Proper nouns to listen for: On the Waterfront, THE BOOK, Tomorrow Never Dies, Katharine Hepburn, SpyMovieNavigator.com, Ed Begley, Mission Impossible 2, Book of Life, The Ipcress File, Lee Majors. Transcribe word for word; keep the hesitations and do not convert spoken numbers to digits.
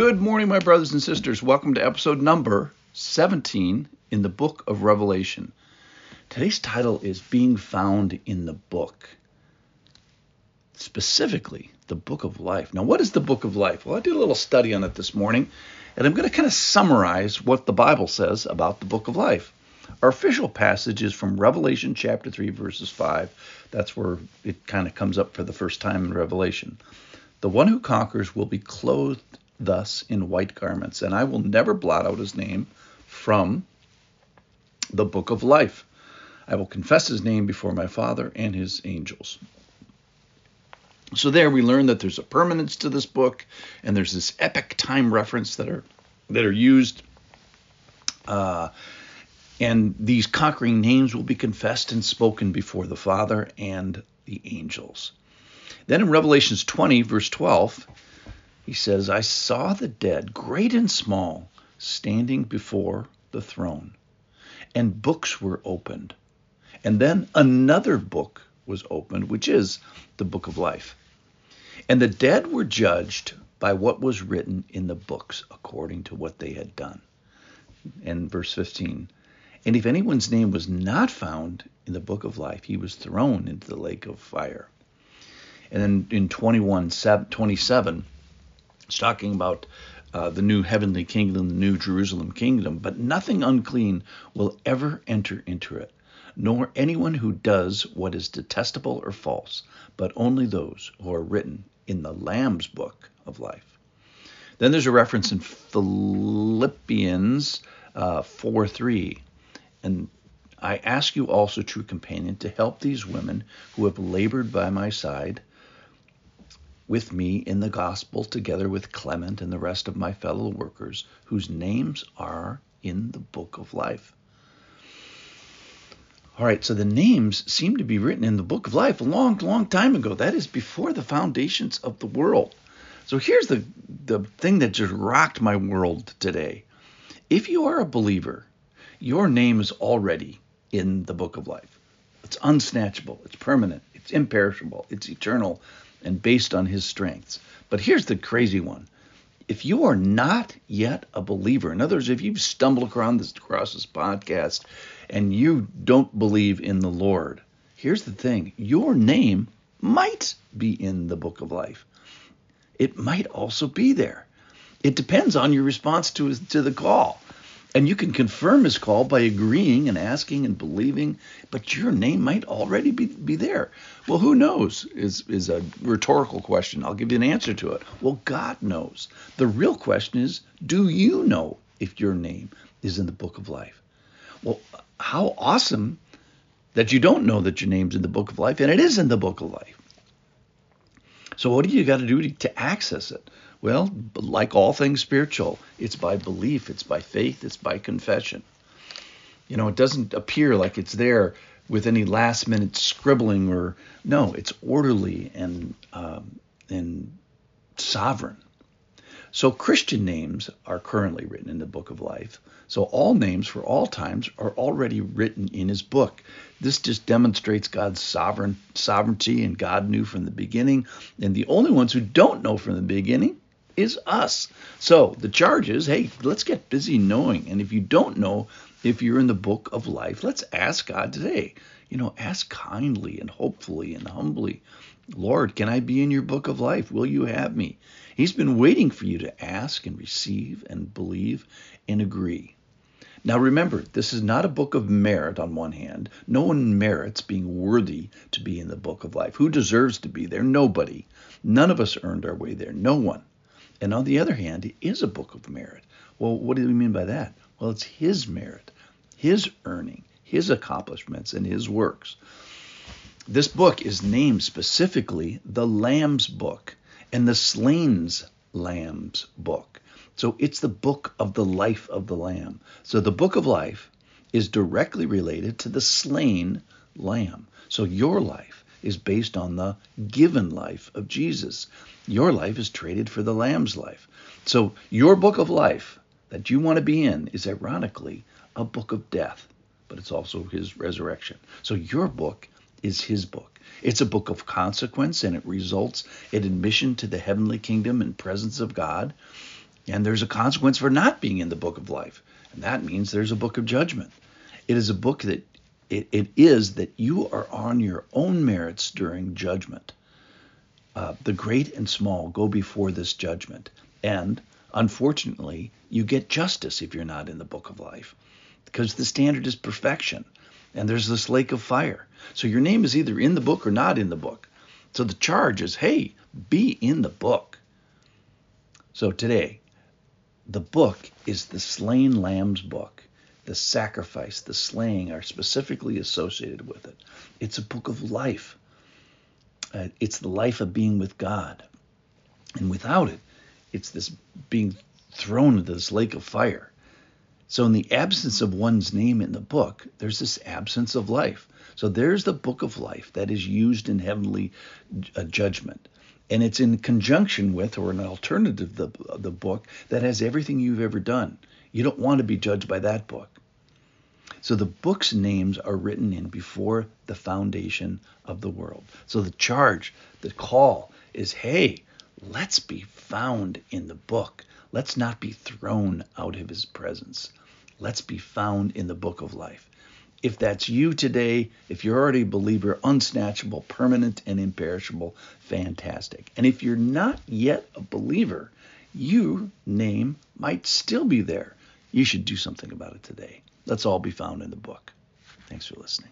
Good morning, my brothers and sisters. Welcome to episode number seventeen in the book of Revelation. Today's title is Being Found in the Book, specifically the Book of Life. Now, what is the Book of Life? Well, I did a little study on it this morning, and I'm going to kind of summarize what the Bible says about the Book of Life. Our official passage is from Revelation chapter three, verses five. That's where it kind of comes up for the first time in Revelation. The one who conquers will be clothed thus in white garments, and I will never blot out his name from the book of life. I will confess his name before my Father and his angels. So there we learn that there's a permanence to this book, and there's this epic time reference that are that are used, uh, and these conquering names will be confessed and spoken before the Father and the angels. Then in Revelations twenty, verse twelve, he says, I saw the dead, great and small, standing before the throne, and books were opened. And then another book was opened, which is the book of life. And the dead were judged by what was written in the books according to what they had done. And verse fifteen, and if anyone's name was not found in the book of life, he was thrown into the lake of fire. And then in twenty-one, twenty-seven, it's talking about uh, the new heavenly kingdom, the new Jerusalem kingdom, but nothing unclean will ever enter into it, nor anyone who does what is detestable or false, but only those who are written in the Lamb's book of life. Then there's a reference in Philippians uh, four three, and I ask you also, true companion, to help these women who have labored by my side with me in the gospel, together with Clement and the rest of my fellow workers, whose names are in the book of life. All right, so the names seem to be written in the book of life a long, long time ago. That is before the foundations of the world. So here's the, the thing that just rocked my world today. If you are a believer, your name is already in the book of life. It's unsnatchable, it's permanent, it's imperishable, it's eternal, and based on his strengths. But here's the crazy one. If you are not yet a believer, in other words, if you've stumbled across this, across this podcast and you don't believe in the Lord, here's the thing. Your name might be in the book of life. It might also be there. It depends on your response to, to the call. And you can confirm his call by agreeing and asking and believing, but your name might already be, be there. Well, who knows is, is a rhetorical question. I'll give you an answer to it. Well, God knows. The real question is, do you know if your name is in the book of life? Well, how awesome that you don't know that your name's in the book of life, and it is in the book of life. So what do you got to do to, to access it? Well, like all things spiritual, it's by belief, it's by faith, it's by confession. You know, it doesn't appear like it's there with any last-minute scribbling or no. It's orderly and um, and sovereign. So Christian names are currently written in the book of life. So all names for all times are already written in his book. This just demonstrates God's sovereign sovereignty, and God knew from the beginning. And the only ones who don't know from the beginning is us. So the charge is, hey, let's get busy knowing. And if you don't know if you're in the book of life, let's ask God today. You know, ask kindly and hopefully and humbly, Lord, can I be in your book of life? Will you have me? He's been waiting for you to ask and receive and believe and agree. Now remember, this is not a book of merit on one hand. No one merits being worthy to be in the book of life. Who deserves to be there? Nobody. None of us earned our way there. No one. And on the other hand, it is a book of merit. Well, what do we mean by that? Well, it's his merit, his earning, his accomplishments, and his works. This book is named specifically the Lamb's Book and the Slain's Lamb's Book. So it's the book of the life of the Lamb. So the book of life is directly related to the slain Lamb. So your life is based on the given life of Jesus. Your life is traded for the Lamb's life. So your book of life that you want to be in is ironically a book of death, but it's also his resurrection. So your book is his book. It's a book of consequence, and it results in admission to the heavenly kingdom and presence of God. And there's a consequence for not being in the book of life. And that means there's a book of judgment. It is a book that it, it is that you are on your own merits during judgment. Uh, the great and small go before this judgment. And unfortunately, you get justice if you're not in the book of life, because the standard is perfection. And there's this lake of fire. So your name is either in the book or not in the book. So the charge is, hey, be in the book. So today, the book is the slain lamb's book. The sacrifice, the slaying are specifically associated with it. It's a book of life. Uh, it's the life of being with God. And without it, it's this being thrown into this lake of fire. So in the absence of one's name in the book, there's this absence of life. So there's the book of life that is used in heavenly judgment. And it's in conjunction with or an alternative to the, the book that has everything you've ever done. You don't want to be judged by that book. So the book's names are written in before the foundation of the world. So the charge, the call is, hey, let's be found in the book. Let's not be thrown out of his presence. Let's be found in the book of life. If that's you today, if you're already a believer, unsnatchable, permanent, and imperishable, fantastic. And if you're not yet a believer, your name might still be there. You should do something about it today. Let's all be found in the book. Thanks for listening.